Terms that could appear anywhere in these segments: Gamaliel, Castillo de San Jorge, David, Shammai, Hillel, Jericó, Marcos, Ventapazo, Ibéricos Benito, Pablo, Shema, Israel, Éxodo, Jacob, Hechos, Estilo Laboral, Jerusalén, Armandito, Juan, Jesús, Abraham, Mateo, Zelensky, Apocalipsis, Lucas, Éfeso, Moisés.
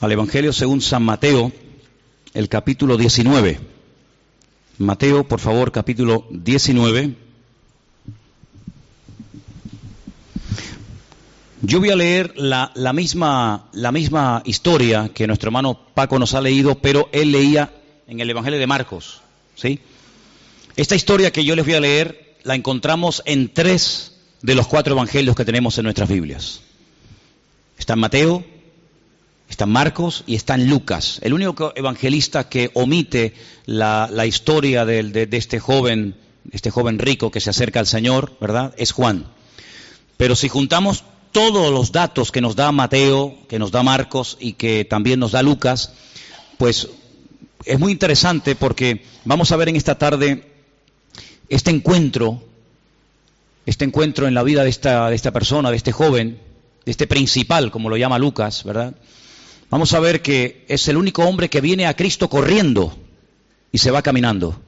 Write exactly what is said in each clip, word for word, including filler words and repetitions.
al Evangelio según San Mateo, el capítulo diecinueve. Mateo, por favor, capítulo diecinueve. Yo voy a leer la, la, misma, la misma historia que nuestro hermano Paco nos ha leído, pero él leía en el Evangelio de Marcos, ¿sí? Esta historia que yo les voy a leer la encontramos en tres de los cuatro evangelios que tenemos en nuestras Biblias. Está en Mateo, está en Marcos y está en Lucas. El único evangelista que omite la, la historia de, de, de este joven, este joven rico que se acerca al Señor, ¿verdad?, es Juan. Pero si juntamos todos los datos que nos da Mateo, que nos da Marcos y que también nos da Lucas, pues es muy interesante porque vamos a ver en esta tarde este encuentro, este encuentro en la vida de esta, de esta persona, de este joven, de este principal, como lo llama Lucas, ¿verdad? Vamos a ver que es el único hombre que viene a Cristo corriendo y se va caminando.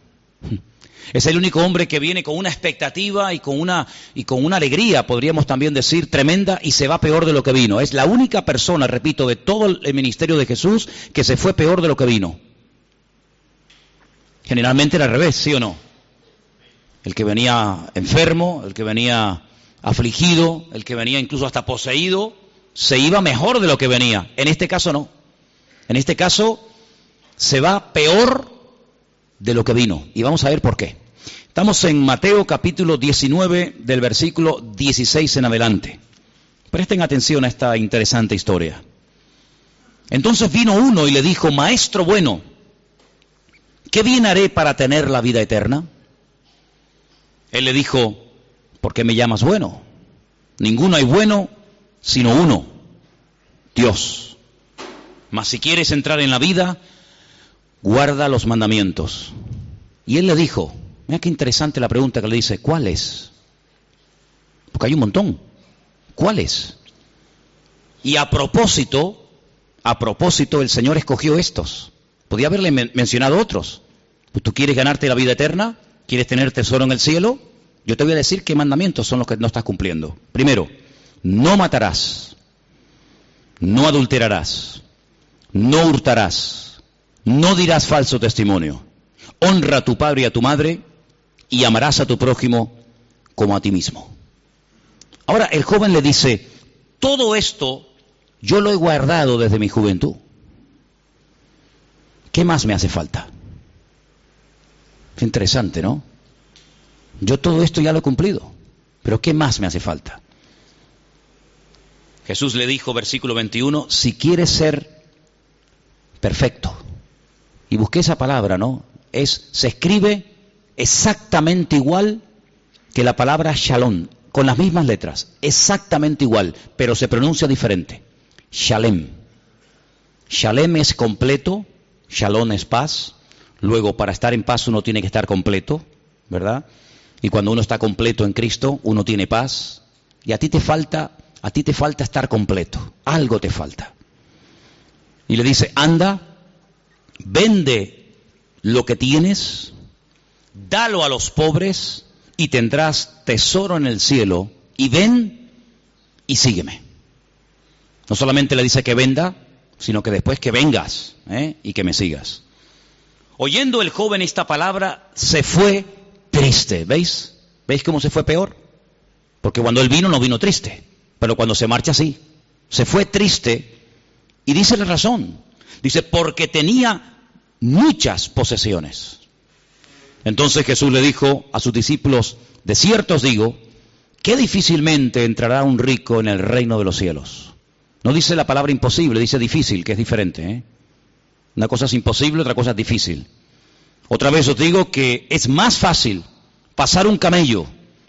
Es el único hombre que viene con una expectativa y con una, y con una alegría, podríamos también decir, tremenda, y se va peor de lo que vino. Es la única persona, repito, de todo el ministerio de Jesús que se fue peor de lo que vino. Generalmente era al revés, ¿sí o no? El que venía enfermo, el que venía afligido, el que venía incluso hasta poseído, se iba mejor de lo que venía. En este caso no. En este caso se va peor de lo que vino. Y vamos a ver por qué. Estamos en Mateo capítulo diecinueve, del versículo dieciséis en adelante. Presten atención a esta interesante historia. Entonces vino uno y le dijo: Maestro bueno, ¿qué bien haré para tener la vida eterna? Él le dijo: ¿Por qué me llamas bueno? Ninguno hay bueno sino uno, Dios. Mas si quieres entrar en la vida, guarda los mandamientos. Y él le dijo, mira qué interesante la pregunta que le dice, ¿cuál es? Porque hay un montón. ¿Cuál es? Y a propósito, a propósito el Señor escogió estos. Podía haberle men- mencionado otros. Pues, ¿tú quieres ganarte la vida eterna? ¿Quieres tener tesoro en el cielo? Yo te voy a decir qué mandamientos son los que no estás cumpliendo. Primero, no matarás, no adulterarás, no hurtarás, no dirás falso testimonio, honra a tu padre y a tu madre y amarás a tu prójimo como a ti mismo. Ahora el joven le dice, todo esto yo lo he guardado desde mi juventud. ¿Qué más me hace falta? Qué interesante, ¿no? Yo todo esto ya lo he cumplido, pero ¿qué más me hace falta? Jesús le dijo, versículo veintiuno, si quieres ser perfecto. Y busqué esa palabra, ¿no? Es, se escribe exactamente igual que la palabra shalom, con las mismas letras, exactamente igual, pero se pronuncia diferente. Shalem. Shalem es completo, shalom es paz. Luego, para estar en paz uno tiene que estar completo, ¿verdad? Y cuando uno está completo en Cristo, uno tiene paz. Y a ti te falta... A ti te falta estar completo, algo te falta. Y le dice, anda, vende lo que tienes, dalo a los pobres y tendrás tesoro en el cielo, y ven y sígueme. No solamente le dice que venda, sino que después que vengas, ¿eh?, y que me sigas. Oyendo el joven esta palabra, se fue triste. ¿Veis? ¿Veis cómo se fue peor? Porque cuando él vino, no vino triste. Pero cuando se marcha, sí. Se fue triste y dice la razón. Dice, porque tenía muchas posesiones. Entonces Jesús le dijo a sus discípulos, de cierto os digo, que difícilmente entrará un rico en el reino de los cielos. No dice la palabra imposible, dice difícil, que es diferente, ¿eh? Una cosa es imposible, otra cosa es difícil. Otra vez os digo que es más fácil pasar un camello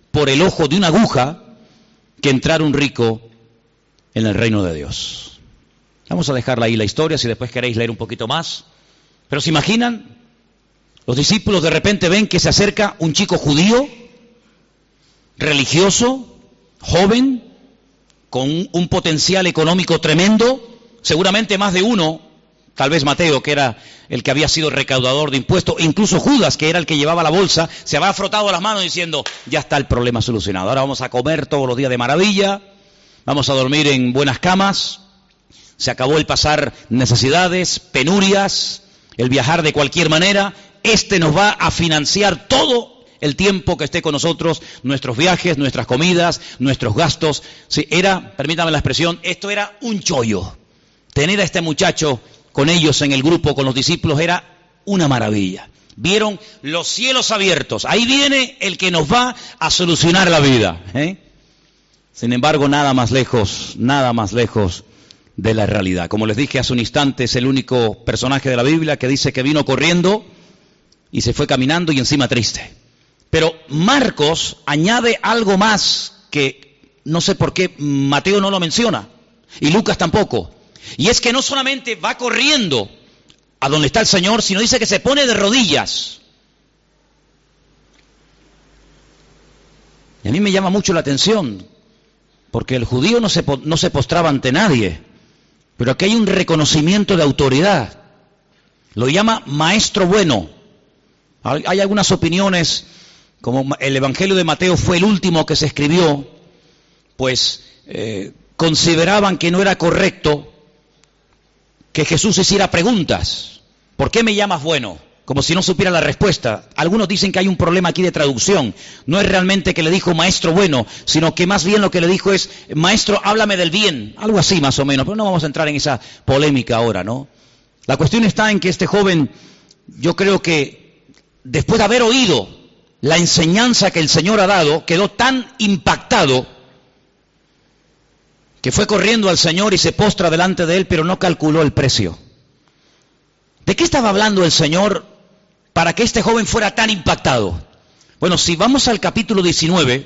por el ojo de una aguja que entrar un rico en el reino de Dios. Vamos a dejarla ahí la historia, si después queréis leer un poquito más. Pero ¿se imaginan? Los discípulos de repente ven que se acerca un chico judío, religioso, joven, con un potencial económico tremendo, seguramente más de uno, tal vez Mateo, que era el que había sido recaudador de impuestos, incluso Judas, que era el que llevaba la bolsa, se había frotado las manos diciendo, ya está el problema solucionado, ahora vamos a comer todos los días de maravilla, vamos a dormir en buenas camas, Se acabó el pasar necesidades, penurias, el viajar de cualquier manera. Este nos va a financiar todo el tiempo que esté con nosotros, nuestros viajes, nuestras comidas, nuestros gastos. Sí, era, permítame la expresión, esto era un chollo. Tener a este muchacho con ellos en el grupo, con los discípulos, era una maravilla. Vieron los cielos abiertos. Ahí viene el que nos va a solucionar la vida, ¿eh? Sin embargo, nada más lejos, nada más lejos de la realidad. Como les dije hace un instante, es el único personaje de la Biblia que dice que vino corriendo y se fue caminando y encima triste. Pero Marcos añade algo más que no sé por qué Mateo no lo menciona y Lucas tampoco. Y es que no solamente va corriendo a donde está el Señor, sino dice que se pone de rodillas. Y a mí me llama mucho la atención, porque el judío no se, no se postraba ante nadie, pero aquí hay un reconocimiento de autoridad. Lo llama maestro bueno. Hay algunas opiniones, como el Evangelio de Mateo fue el último que se escribió, pues eh, consideraban que no era correcto que Jesús hiciera preguntas. ¿Por qué me llamas bueno? Como si no supiera la respuesta. Algunos dicen que hay un problema aquí de traducción. No es realmente que le dijo maestro bueno, sino que más bien lo que le dijo es maestro, háblame del bien, algo así más o menos. Pero no vamos a entrar en esa polémica ahora, ¿no? La cuestión está en que este joven, yo creo que después de haber oído la enseñanza que el Señor ha dado, quedó tan impactado que fue corriendo al Señor y se postra delante de él, pero no calculó el precio. ¿De qué estaba hablando el Señor para que este joven fuera tan impactado? Bueno, si vamos al capítulo diecinueve,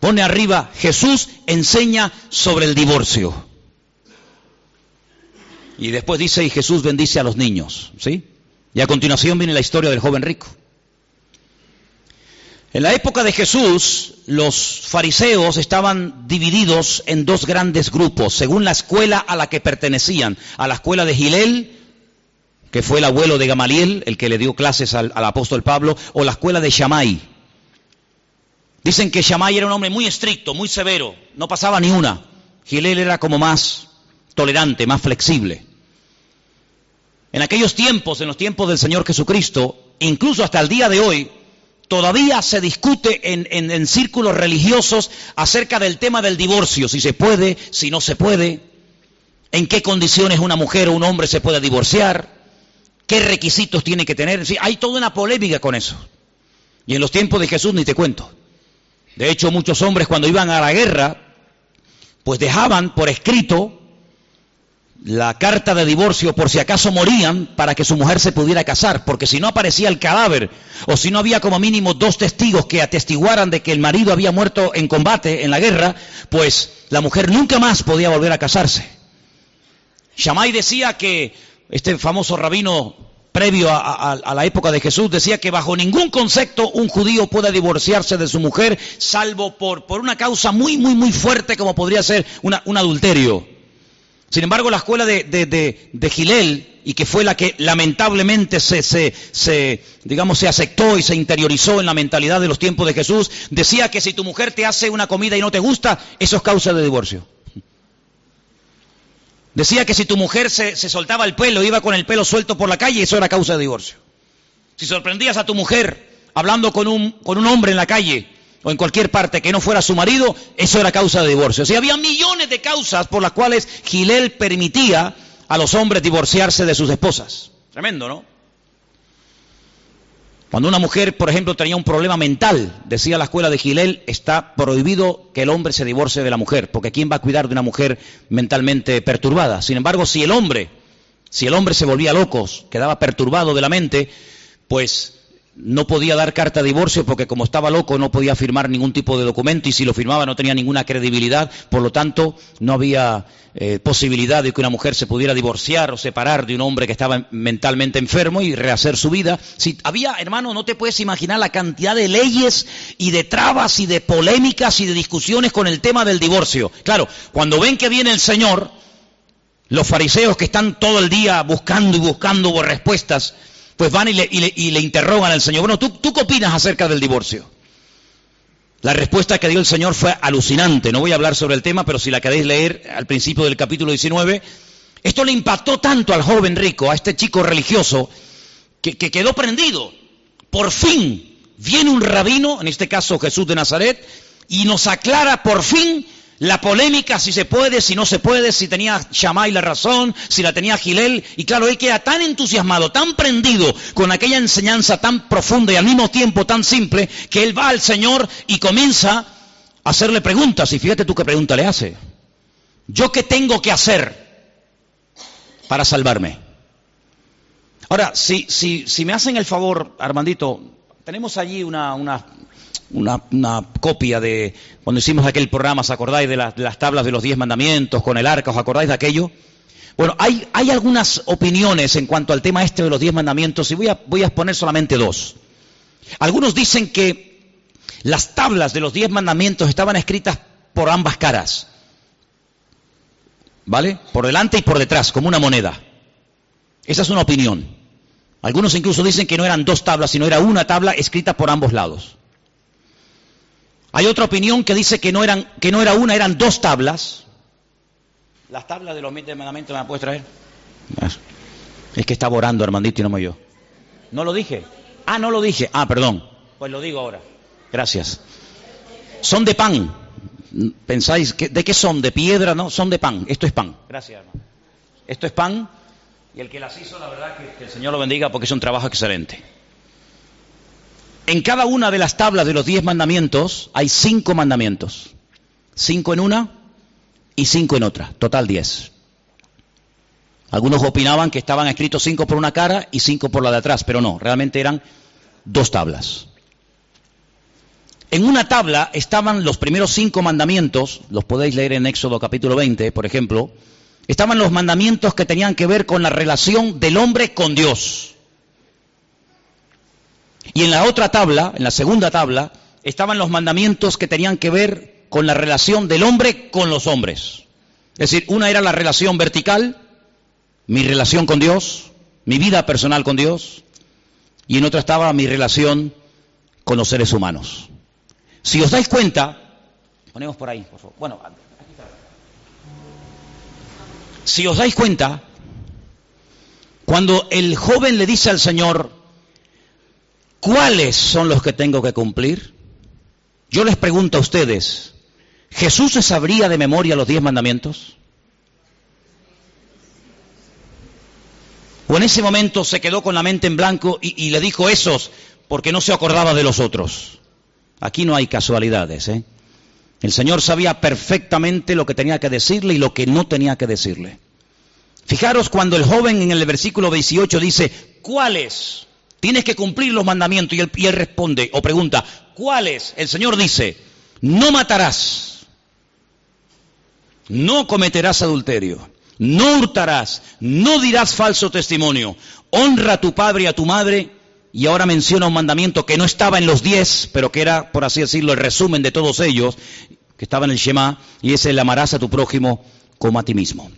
pone arriba, Jesús enseña sobre el divorcio. Y después dice, y Jesús bendice a los niños, ¿sí? Y a continuación viene la historia del joven rico. En la época de Jesús, los fariseos estaban divididos en dos grandes grupos, según la escuela a la que pertenecían, a la escuela de Hillel, que fue el abuelo de Gamaliel, el que le dio clases al, al apóstol Pablo, o la escuela de Shammai. Dicen que Shammai era un hombre muy estricto, muy severo, no pasaba ni una. Hillel era como más tolerante, más flexible. En aquellos tiempos, en los tiempos del Señor Jesucristo, incluso hasta el día de hoy, todavía se discute en, en, en círculos religiosos acerca del tema del divorcio, si se puede, si no se puede, en qué condiciones una mujer o un hombre se puede divorciar, qué requisitos tiene que tener. Sí, hay toda una polémica con eso. Y en los tiempos de Jesús ni te cuento. De hecho, muchos hombres cuando iban a la guerra, pues dejaban por escrito la carta de divorcio por si acaso morían, para que su mujer se pudiera casar, porque si no aparecía el cadáver, o si no había como mínimo dos testigos que atestiguaran de que el marido había muerto en combate, en la guerra, pues la mujer nunca más podía volver a casarse. Shammai decía que, este famoso rabino previo a, a, a la época de Jesús, decía que bajo ningún concepto un judío puede divorciarse de su mujer, salvo por, por una causa muy, muy, muy fuerte, como podría ser una, un adulterio. Sin embargo, la escuela de, de, de, de Hillel, y que fue la que lamentablemente se, se, se, digamos, se aceptó y se interiorizó en la mentalidad de los tiempos de Jesús, decía que si tu mujer te hace una comida y no te gusta, eso es causa de divorcio. Decía que si tu mujer se, se soltaba el pelo, iba con el pelo suelto por la calle, eso era causa de divorcio. Si sorprendías a tu mujer hablando con un, con un hombre en la calle, o en cualquier parte que no fuera su marido, eso era causa de divorcio. O sea, había millones de causas por las cuales Hillel permitía a los hombres divorciarse de sus esposas. Tremendo, ¿no? Cuando una mujer, por ejemplo, tenía un problema mental, decía la escuela de Hillel, está prohibido que el hombre se divorcie de la mujer, porque ¿quién va a cuidar de una mujer mentalmente perturbada? Sin embargo, si el hombre, si el hombre se volvía loco, quedaba perturbado de la mente, pues no podía dar carta de divorcio, porque como estaba loco no podía firmar ningún tipo de documento, y si lo firmaba no tenía ninguna credibilidad. Por lo tanto, no había eh, posibilidad de que una mujer se pudiera divorciar o separar de un hombre que estaba mentalmente enfermo y rehacer su vida. Si había, hermano, no te puedes imaginar la cantidad de leyes y de trabas y de polémicas y de discusiones con el tema del divorcio. Claro, cuando ven que viene el Señor, los fariseos que están todo el día buscando y buscando respuestas, pues van y le, y le, y le interrogan al Señor. Bueno, ¿tú, ¿tú qué opinas acerca del divorcio? La respuesta que dio el Señor fue alucinante. No voy a hablar sobre el tema, pero si la queréis leer al principio del capítulo diecinueve, esto le impactó tanto al joven rico, a este chico religioso, que, que quedó prendido. Por fin viene un rabino, en este caso Jesús de Nazaret, y nos aclara por fin la polémica, si se puede, si no se puede, si tenía Shammai la razón, si la tenía Hillel. Y claro, él queda tan entusiasmado, tan prendido con aquella enseñanza tan profunda y al mismo tiempo tan simple, que él va al Señor y comienza a hacerle preguntas. Y fíjate tú qué pregunta le hace. ¿Yo qué tengo que hacer para salvarme? Ahora, si, si, si me hacen el favor, Armandito, tenemos allí una... una Una, una copia de cuando hicimos aquel programa, ¿os acordáis de, la, de las tablas de los diez mandamientos con el arca? ¿Os acordáis de aquello? Bueno, hay, hay algunas opiniones en cuanto al tema este de los diez mandamientos, y voy a, voy a exponer solamente dos. Algunos dicen que las tablas de los diez mandamientos estaban escritas por ambas caras, ¿vale? Por delante y por detrás, como una moneda. Esa es una opinión. Algunos incluso dicen que no eran dos tablas, sino era una tabla escrita por ambos lados. Hay otra opinión que dice que no eran, que no era una, eran dos tablas. Las tablas de los diez mandamientos, ¿me las puedes traer? Es que estaba orando Armandito y no me oyó. ¿No lo dije? Ah, no lo dije. Ah, perdón. Pues lo digo ahora. Gracias. Son de pan. ¿Pensáis que, de qué son? ¿De piedra? No, son de pan. Esto es pan. Gracias, hermano. Esto es pan. Y el que las hizo, la verdad, que, que el Señor lo bendiga, porque es un trabajo excelente. En cada una de las tablas de los diez mandamientos hay cinco mandamientos. Cinco en una y cinco en otra. Total diez. Algunos opinaban que estaban escritos cinco por una cara y cinco por la de atrás, pero no, realmente eran dos tablas. En una tabla estaban los primeros cinco mandamientos, los podéis leer en Éxodo capítulo veinte, por ejemplo. Estaban los mandamientos que tenían que ver con la relación del hombre con Dios. Y en la otra tabla, en la segunda tabla, estaban los mandamientos que tenían que ver con la relación del hombre con los hombres. Es decir, una era la relación vertical, mi relación con Dios, mi vida personal con Dios, y en otra estaba mi relación con los seres humanos. Si os dais cuenta, ponemos por ahí, por favor. Bueno, aquí está. Si os dais cuenta, cuando el joven le dice al Señor, ¿cuáles son los que tengo que cumplir? Yo les pregunto a ustedes, ¿Jesús se sabría de memoria los diez mandamientos? O en ese momento se quedó con la mente en blanco y, y le dijo esos porque no se acordaba de los otros. Aquí no hay casualidades, ¿eh? El Señor sabía perfectamente lo que tenía que decirle y lo que no tenía que decirle. Fijaros cuando el joven en el versículo dieciocho dice, ¿cuáles? Tienes que cumplir los mandamientos. Y él, y él responde o pregunta, ¿cuáles? El Señor dice, no matarás, no cometerás adulterio, no hurtarás, no dirás falso testimonio, honra a tu padre y a tu madre. Y ahora menciona un mandamiento que no estaba en los diez, pero que era, por así decirlo, el resumen de todos ellos, que estaba en el Shema, y es el amarás a tu prójimo como a ti mismo.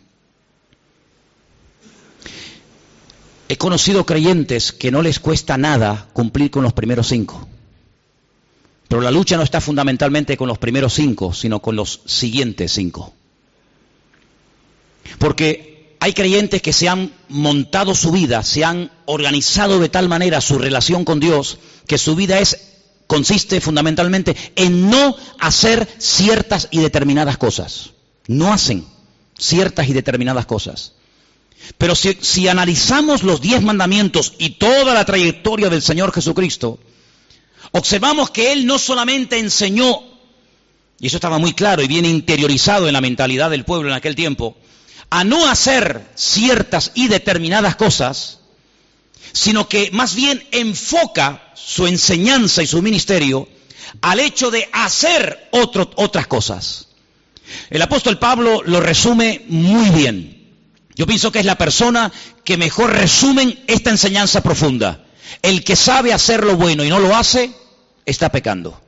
He conocido creyentes que no les cuesta nada cumplir con los primeros cinco. Pero la lucha no está fundamentalmente con los primeros cinco, sino con los siguientes cinco. Porque hay creyentes que se han montado su vida, se han organizado de tal manera su relación con Dios, que su vida es, consiste fundamentalmente en no hacer ciertas y determinadas cosas. No hacen ciertas y determinadas cosas. Pero si, si analizamos los diez mandamientos y toda la trayectoria del Señor Jesucristo, observamos que Él no solamente enseñó, y eso estaba muy claro y bien interiorizado en la mentalidad del pueblo en aquel tiempo, a no hacer ciertas y determinadas cosas, sino que más bien enfoca su enseñanza y su ministerio al hecho de hacer otro, otras cosas. El apóstol Pablo lo resume muy bien. Yo pienso que es la persona que mejor resumen esta enseñanza profunda. El que sabe hacer lo bueno y no lo hace, está pecando.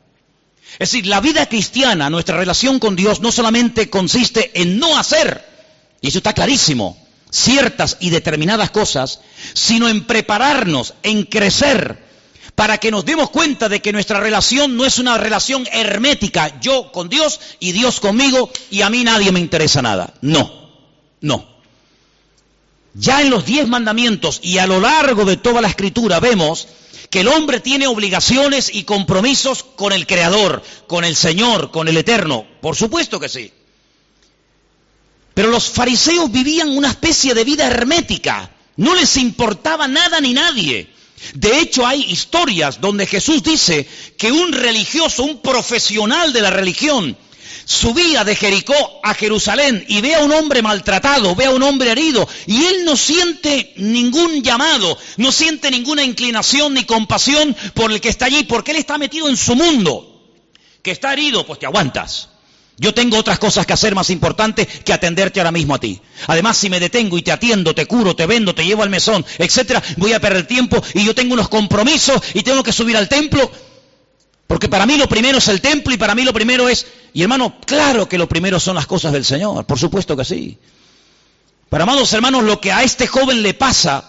Es decir, la vida cristiana, nuestra relación con Dios, no solamente consiste en no hacer, y eso está clarísimo, ciertas y determinadas cosas, sino en prepararnos, en crecer, para que nos demos cuenta de que nuestra relación no es una relación hermética, yo con Dios y Dios conmigo y a mí nadie me interesa nada. No, no. Ya en los diez mandamientos y a lo largo de toda la escritura vemos que el hombre tiene obligaciones y compromisos con el Creador, con el Señor, con el Eterno. Por supuesto que sí. Pero los fariseos vivían una especie de vida hermética. No les importaba nada ni nadie. De hecho, hay historias donde Jesús dice que un religioso, un profesional de la religión, subía de Jericó a Jerusalén y ve a un hombre maltratado, ve a un hombre herido, y él no siente ningún llamado, no siente ninguna inclinación ni compasión por el que está allí, porque él está metido en su mundo. Que está herido, pues te aguantas. Yo tengo otras cosas que hacer más importantes que atenderte ahora mismo a ti. Además, si me detengo y te atiendo, te curo, te vendo, te llevo al mesón, etcétera, voy a perder tiempo y yo tengo unos compromisos y tengo que subir al templo. Porque para mí lo primero es el templo y para mí lo primero es... Y hermano, claro que lo primero son las cosas del Señor, por supuesto que sí. Pero amados hermanos, lo que a este joven le pasa...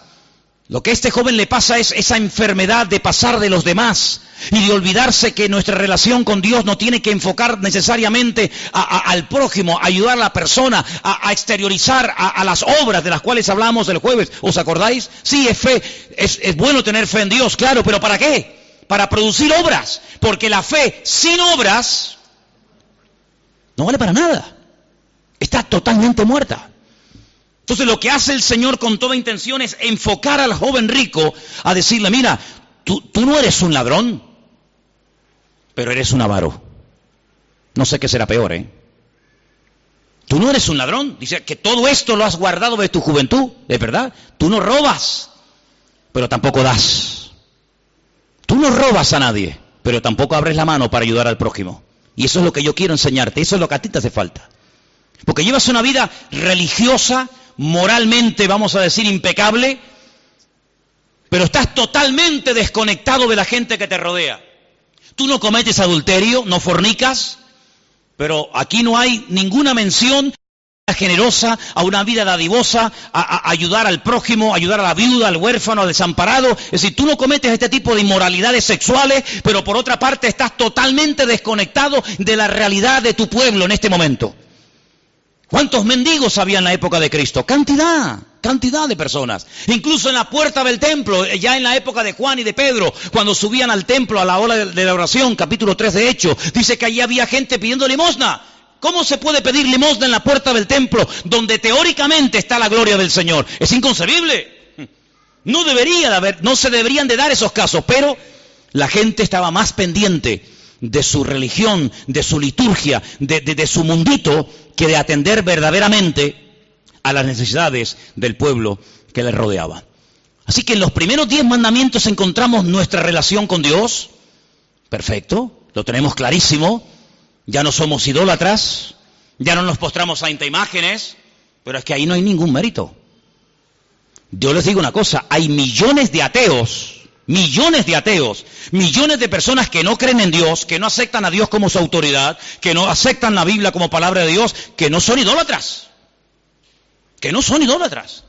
Lo que a este joven le pasa es esa enfermedad de pasar de los demás y de olvidarse que nuestra relación con Dios no tiene que enfocar necesariamente a, a, al prójimo, a ayudar a la persona, a, a exteriorizar a, a las obras de las cuales hablamos el jueves. ¿Os acordáis? Sí, es fe, es, es bueno tener fe en Dios, claro, pero ¿para qué? Para producir obras, porque la fe sin obras no vale para nada. Está totalmente muerta. Entonces lo que hace el Señor con toda intención es enfocar al joven rico a decirle, mira, tú, tú no eres un ladrón, pero eres un avaro. No sé qué será peor, ¿eh? Tú no eres un ladrón, dice que todo esto lo has guardado de tu juventud, es verdad. Tú no robas, pero tampoco das. Tú no robas a nadie, pero tampoco abres la mano para ayudar al prójimo. Y eso es lo que yo quiero enseñarte, eso es lo que a ti te hace falta. Porque llevas una vida religiosa, moralmente, vamos a decir, impecable, pero estás totalmente desconectado de la gente que te rodea. Tú no cometes adulterio, no fornicas, pero aquí no hay ninguna mención a una vida generosa, a una vida dadivosa, a, a ayudar al prójimo, a ayudar a la viuda, al huérfano, al desamparado. Es decir, tú no cometes este tipo de inmoralidades sexuales, pero por otra parte estás totalmente desconectado de la realidad de tu pueblo en este momento. ¿Cuántos mendigos había en la época de Cristo? Cantidad, cantidad de personas. Incluso en la puerta del templo, ya en la época de Juan y de Pedro, cuando subían al templo a la hora de la oración, capítulo tres de Hechos, dice que allí había gente pidiendo limosna. ¿Cómo se puede pedir limosna en la puerta del templo, donde teóricamente está la gloria del Señor? Es inconcebible. No debería de haber, no se deberían de dar esos casos, pero la gente estaba más pendiente de su religión, de su liturgia, de, de, de su mundito, que de atender verdaderamente a las necesidades del pueblo que le rodeaba. Así que en los primeros diez mandamientos encontramos nuestra relación con Dios. Perfecto, lo tenemos clarísimo. Ya no somos idólatras, ya no nos postramos ante imágenes, pero es que ahí no hay ningún mérito. Yo les digo una cosa, hay millones de ateos... Millones de ateos, millones de personas que no creen en Dios, que no aceptan a Dios como su autoridad, que no aceptan la Biblia como palabra de Dios, que no son idólatras, que no son idólatras.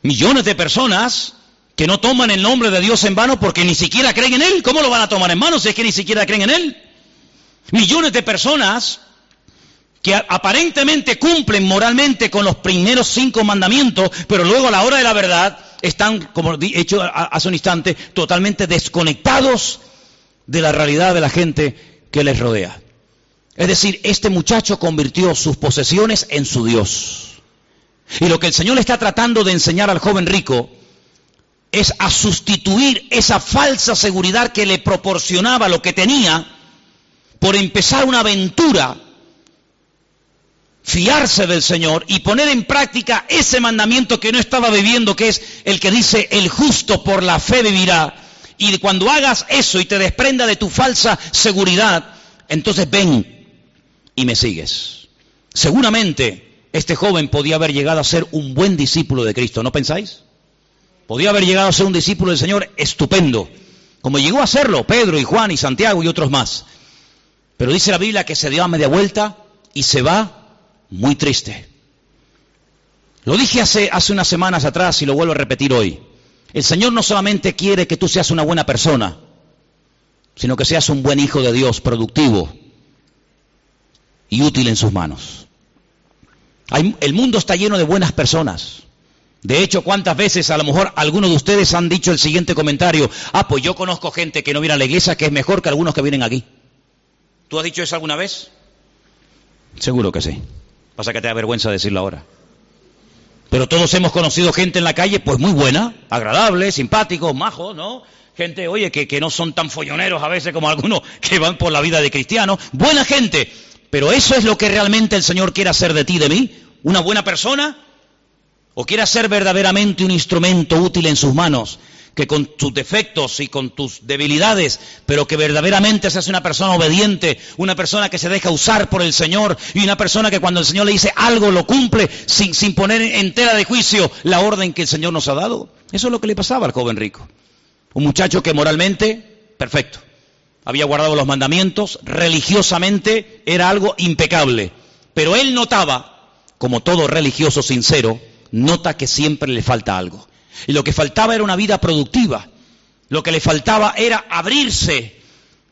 Millones de personas que no toman el nombre de Dios en vano porque ni siquiera creen en Él. ¿Cómo lo van a tomar en vano si es que ni siquiera creen en Él? Millones de personas que aparentemente cumplen moralmente con los primeros cinco mandamientos, pero luego a la hora de la verdad están, como he hecho hace un instante, totalmente desconectados de la realidad de la gente que les rodea. Es decir, este muchacho convirtió sus posesiones en su Dios. Y lo que el Señor está tratando de enseñar al joven rico es a sustituir esa falsa seguridad que le proporcionaba lo que tenía por empezar una aventura, fiarse del Señor y poner en práctica ese mandamiento que no estaba viviendo, que es el que dice, el justo por la fe vivirá. Y cuando hagas eso y te desprenda de tu falsa seguridad, entonces ven y me sigues. Seguramente este joven podía haber llegado a ser un buen discípulo de Cristo, ¿no pensáis? Podía haber llegado a ser un discípulo del Señor estupendo, como llegó a serlo Pedro y Juan y Santiago y otros más. Pero dice la Biblia que se dio a media vuelta y se va muy triste. Lo dije hace, hace unas semanas atrás y lo vuelvo a repetir hoy. El Señor no solamente quiere que tú seas una buena persona, sino que seas un buen hijo de Dios, productivo y útil en sus manos. Hay, el mundo está lleno de buenas personas. De hecho, ¿cuántas veces a lo mejor algunos de ustedes han dicho el siguiente comentario? Ah, pues yo conozco gente que no viene a la iglesia que es mejor que algunos que vienen aquí. ¿Tú has dicho eso alguna vez? Seguro que sí. Pasa que te da vergüenza decirlo ahora. Pero todos hemos conocido gente en la calle, pues muy buena, agradable, simpático, majo, ¿no? Gente, oye, que, que no son tan folloneros a veces como algunos que van por la vida de cristianos. Buena gente. Pero eso es lo que realmente el Señor quiere hacer de ti, de mí. ¿Una buena persona? ¿O quiere hacer verdaderamente un instrumento útil en sus manos, que con tus defectos y con tus debilidades, pero que verdaderamente seas una persona obediente, una persona que se deja usar por el Señor, y una persona que cuando el Señor le dice algo lo cumple sin, sin poner en tela de juicio la orden que el Señor nos ha dado? Eso es lo que le pasaba al joven rico. Un muchacho que moralmente, perfecto, había guardado los mandamientos, religiosamente era algo impecable. Pero él notaba, como todo religioso sincero, nota que siempre le falta algo. Y lo que faltaba era una vida productiva. Lo que le faltaba era abrirse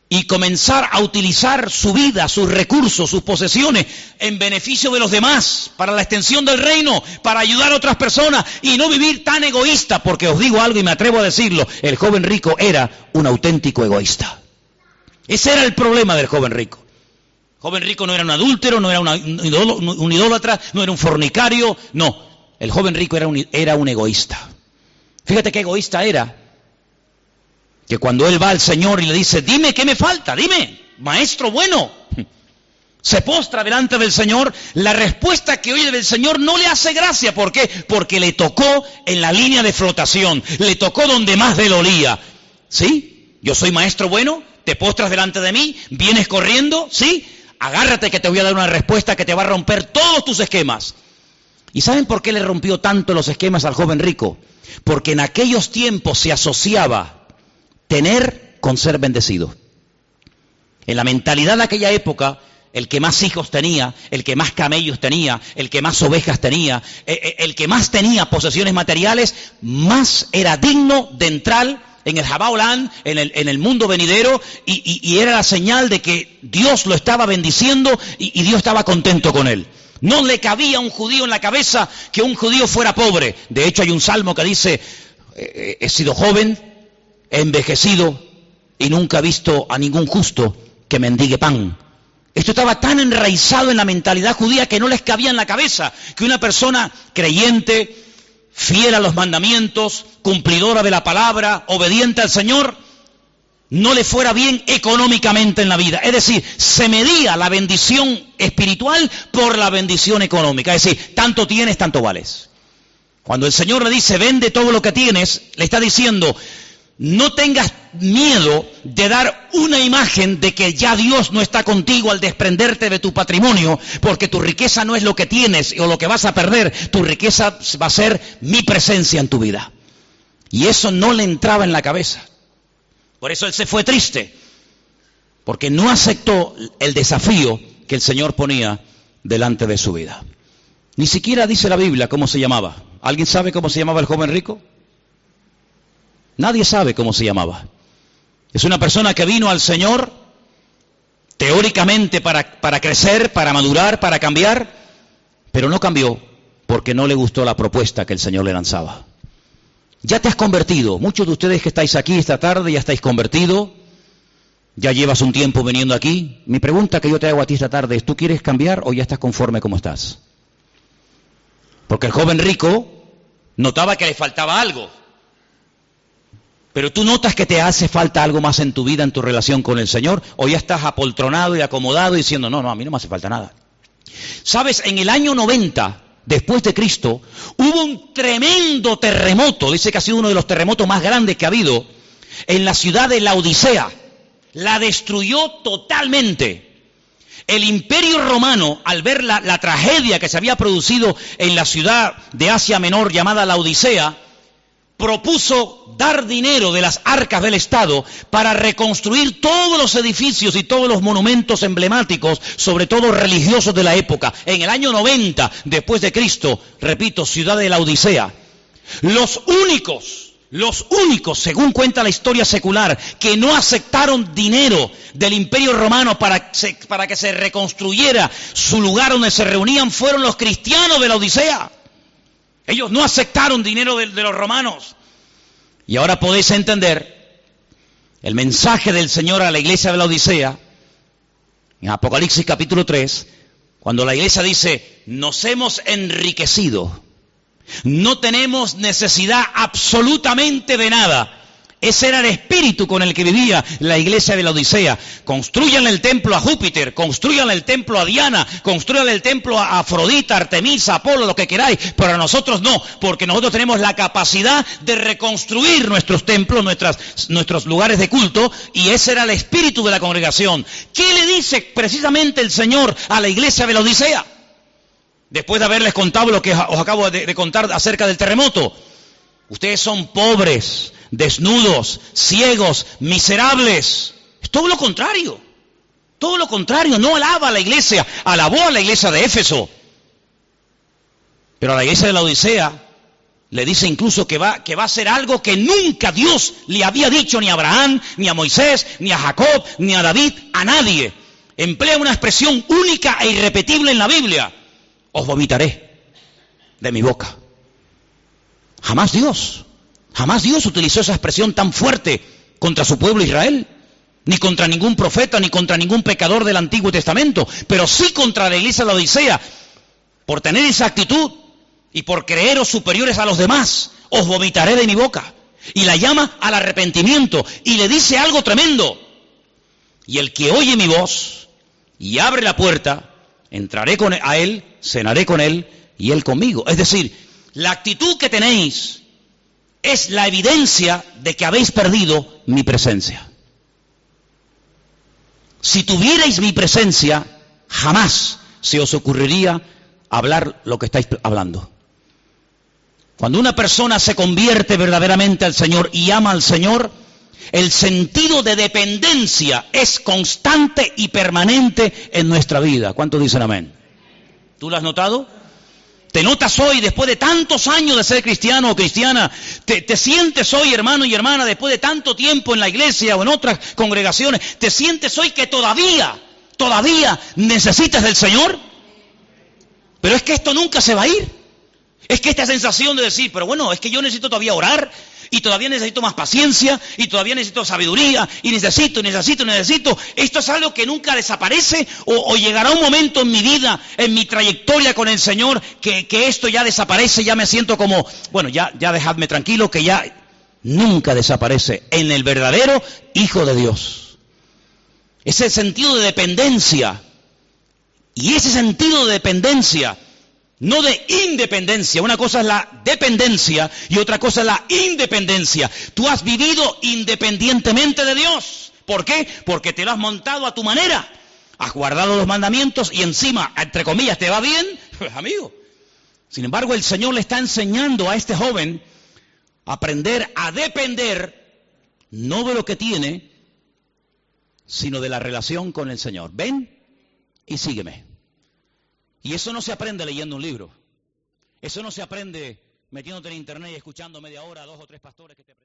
y comenzar a utilizar su vida, sus recursos, sus posesiones en beneficio de los demás, para la extensión del reino, para ayudar a otras personas y no vivir tan egoísta, porque os digo algo y me atrevo a decirlo, el joven rico era un auténtico egoísta. Ese era el problema del joven rico. El joven rico no era un adúltero, no era una, un idólatra, no era un fornicario, no. El joven rico era un, era un egoísta. Fíjate qué egoísta era, que cuando él va al Señor y le dice, dime qué me falta, dime, maestro bueno, se postra delante del Señor, la respuesta que oye del Señor no le hace gracia. ¿Por qué? Porque le tocó en la línea de flotación, le tocó donde más le dolía. ¿Sí? Yo soy maestro bueno, te postras delante de mí, vienes corriendo, ¿sí? Agárrate que te voy a dar una respuesta que te va a romper todos tus esquemas. ¿Y saben por qué le rompió tanto los esquemas al joven rico? Porque en aquellos tiempos se asociaba tener con ser bendecido. En la mentalidad de aquella época, el que más hijos tenía, el que más camellos tenía, el que más ovejas tenía, el que más tenía posesiones materiales, más era digno de entrar en el Jabaolán, en el, en el mundo venidero, y, y, y era la señal de que Dios lo estaba bendiciendo y, y Dios estaba contento con él. No le cabía a un judío en la cabeza que un judío fuera pobre. De hecho, hay un salmo que dice, he sido joven, he envejecido y nunca he visto a ningún justo que mendigue pan. Esto estaba tan enraizado en la mentalidad judía que no les cabía en la cabeza que una persona creyente, fiel a los mandamientos, cumplidora de la palabra, obediente al Señor, no le fuera bien económicamente en la vida. Es decir, se medía la bendición espiritual por la bendición económica. Es decir, tanto tienes, tanto vales. Cuando el Señor le dice, vende todo lo que tienes, le está diciendo, no tengas miedo de dar una imagen de que ya Dios no está contigo al desprenderte de tu patrimonio, porque tu riqueza no es lo que tienes o lo que vas a perder, tu riqueza va a ser mi presencia en tu vida. Y eso no le entraba en la cabeza. Por eso él se fue triste, porque no aceptó el desafío que el Señor ponía delante de su vida. Ni siquiera dice la Biblia cómo se llamaba. ¿Alguien sabe cómo se llamaba el joven rico? Nadie sabe cómo se llamaba. Es una persona que vino al Señor teóricamente para, para crecer, para madurar, para cambiar, pero no cambió porque no le gustó la propuesta que el Señor le lanzaba. Ya te has convertido, muchos de ustedes que estáis aquí esta tarde ya estáis convertidos, ya llevas un tiempo viniendo aquí. Mi pregunta que yo te hago a ti esta tarde es, ¿tú quieres cambiar o ya estás conforme como estás? Porque el joven rico notaba que le faltaba algo, pero tú notas que te hace falta algo más en tu vida, en tu relación con el Señor, o ya estás apoltronado y acomodado diciendo, no, no, a mí no me hace falta nada. ¿Sabes? En el año noventa... después de Cristo, hubo un tremendo terremoto, dice que ha sido uno de los terremotos más grandes que ha habido, en la ciudad de Laodicea. La destruyó totalmente. El Imperio Romano, al ver la, la tragedia que se había producido en la ciudad de Asia Menor llamada Laodicea, propuso dar dinero de las arcas del Estado para reconstruir todos los edificios y todos los monumentos emblemáticos, sobre todo religiosos de la época. En el año noventa después de Cristo, repito, ciudad de Laodicea, los únicos Los únicos, según cuenta la historia secular, que no aceptaron dinero del Imperio Romano para, se, para que se reconstruyera su lugar donde se reunían, fueron los cristianos de la Odisea. Ellos no aceptaron dinero de, de los romanos. Y ahora podéis entender el mensaje del Señor a la iglesia de la Odisea, en Apocalipsis capítulo tres, cuando la iglesia dice, nos hemos enriquecido. No tenemos necesidad absolutamente de nada. Ese era el espíritu con el que vivía la iglesia de la Odisea. Construyan el templo a Júpiter, construyan el templo a Diana, construyan el templo a Afrodita, Artemisa, Apolo, lo que queráis, pero a nosotros no, porque nosotros tenemos la capacidad de reconstruir nuestros templos, nuestras, nuestros lugares de culto, y ese era el espíritu de la congregación. ¿Qué le dice precisamente el Señor a la iglesia de la Odisea? Después de haberles contado lo que os acabo de, de contar acerca del terremoto. Ustedes son pobres, desnudos, ciegos, miserables. Es todo lo contrario. Todo lo contrario. No alaba a la iglesia. Alabó a la iglesia de Éfeso. Pero a la iglesia de la Odisea le dice incluso que va, que va a hacer algo que nunca Dios le había dicho ni a Abraham, ni a Moisés, ni a Jacob, ni a David, a nadie. Emplea una expresión única e irrepetible en la Biblia. Os vomitaré de mi boca. Jamás Dios, jamás Dios utilizó esa expresión tan fuerte contra su pueblo Israel, ni contra ningún profeta, ni contra ningún pecador del Antiguo Testamento, pero sí contra la iglesia de la Odisea, por tener esa actitud y por creeros superiores a los demás. Os vomitaré de mi boca. Y la llama al arrepentimiento y le dice algo tremendo. Y el que oye mi voz y abre la puerta, entraré con él, a él, cenaré con él y él conmigo. Es decir, la actitud que tenéis es la evidencia de que habéis perdido mi presencia. Si tuvierais mi presencia, jamás se os ocurriría hablar lo que estáis hablando. Cuando una persona se convierte verdaderamente al Señor y ama al Señor, el sentido de dependencia es constante y permanente en nuestra vida. ¿Cuántos dicen amén? ¿Tú lo has notado? Te notas hoy, después de tantos años de ser cristiano o cristiana, te, te sientes hoy, hermano y hermana, después de tanto tiempo en la iglesia o en otras congregaciones, te sientes hoy que todavía, todavía necesitas del Señor. Pero es que esto nunca se va a ir. Es que esta sensación de decir, pero bueno, es que yo necesito todavía orar, y todavía necesito más paciencia, y todavía necesito sabiduría, y necesito, necesito, necesito. Esto es algo que nunca desaparece, o, o llegará un momento en mi vida, en mi trayectoria con el Señor, que, que esto ya desaparece, ya me siento como, bueno, ya, ya dejadme tranquilo, que ya nunca desaparece en el verdadero Hijo de Dios. Ese sentido de dependencia, y ese sentido de dependencia, no de independencia. Una cosa es la dependencia y otra cosa es la independencia. Tú has vivido independientemente de Dios. ¿Por qué? Porque te lo has montado a tu manera. Has guardado los mandamientos y encima, entre comillas, ¿te va bien? Pues amigo. Sin embargo, el Señor le está enseñando a este joven a aprender a depender no de lo que tiene, sino de la relación con el Señor. Ven y sígueme. Y eso no se aprende leyendo un libro. Eso no se aprende metiéndote en internet y escuchando media hora a dos o tres pastores que te...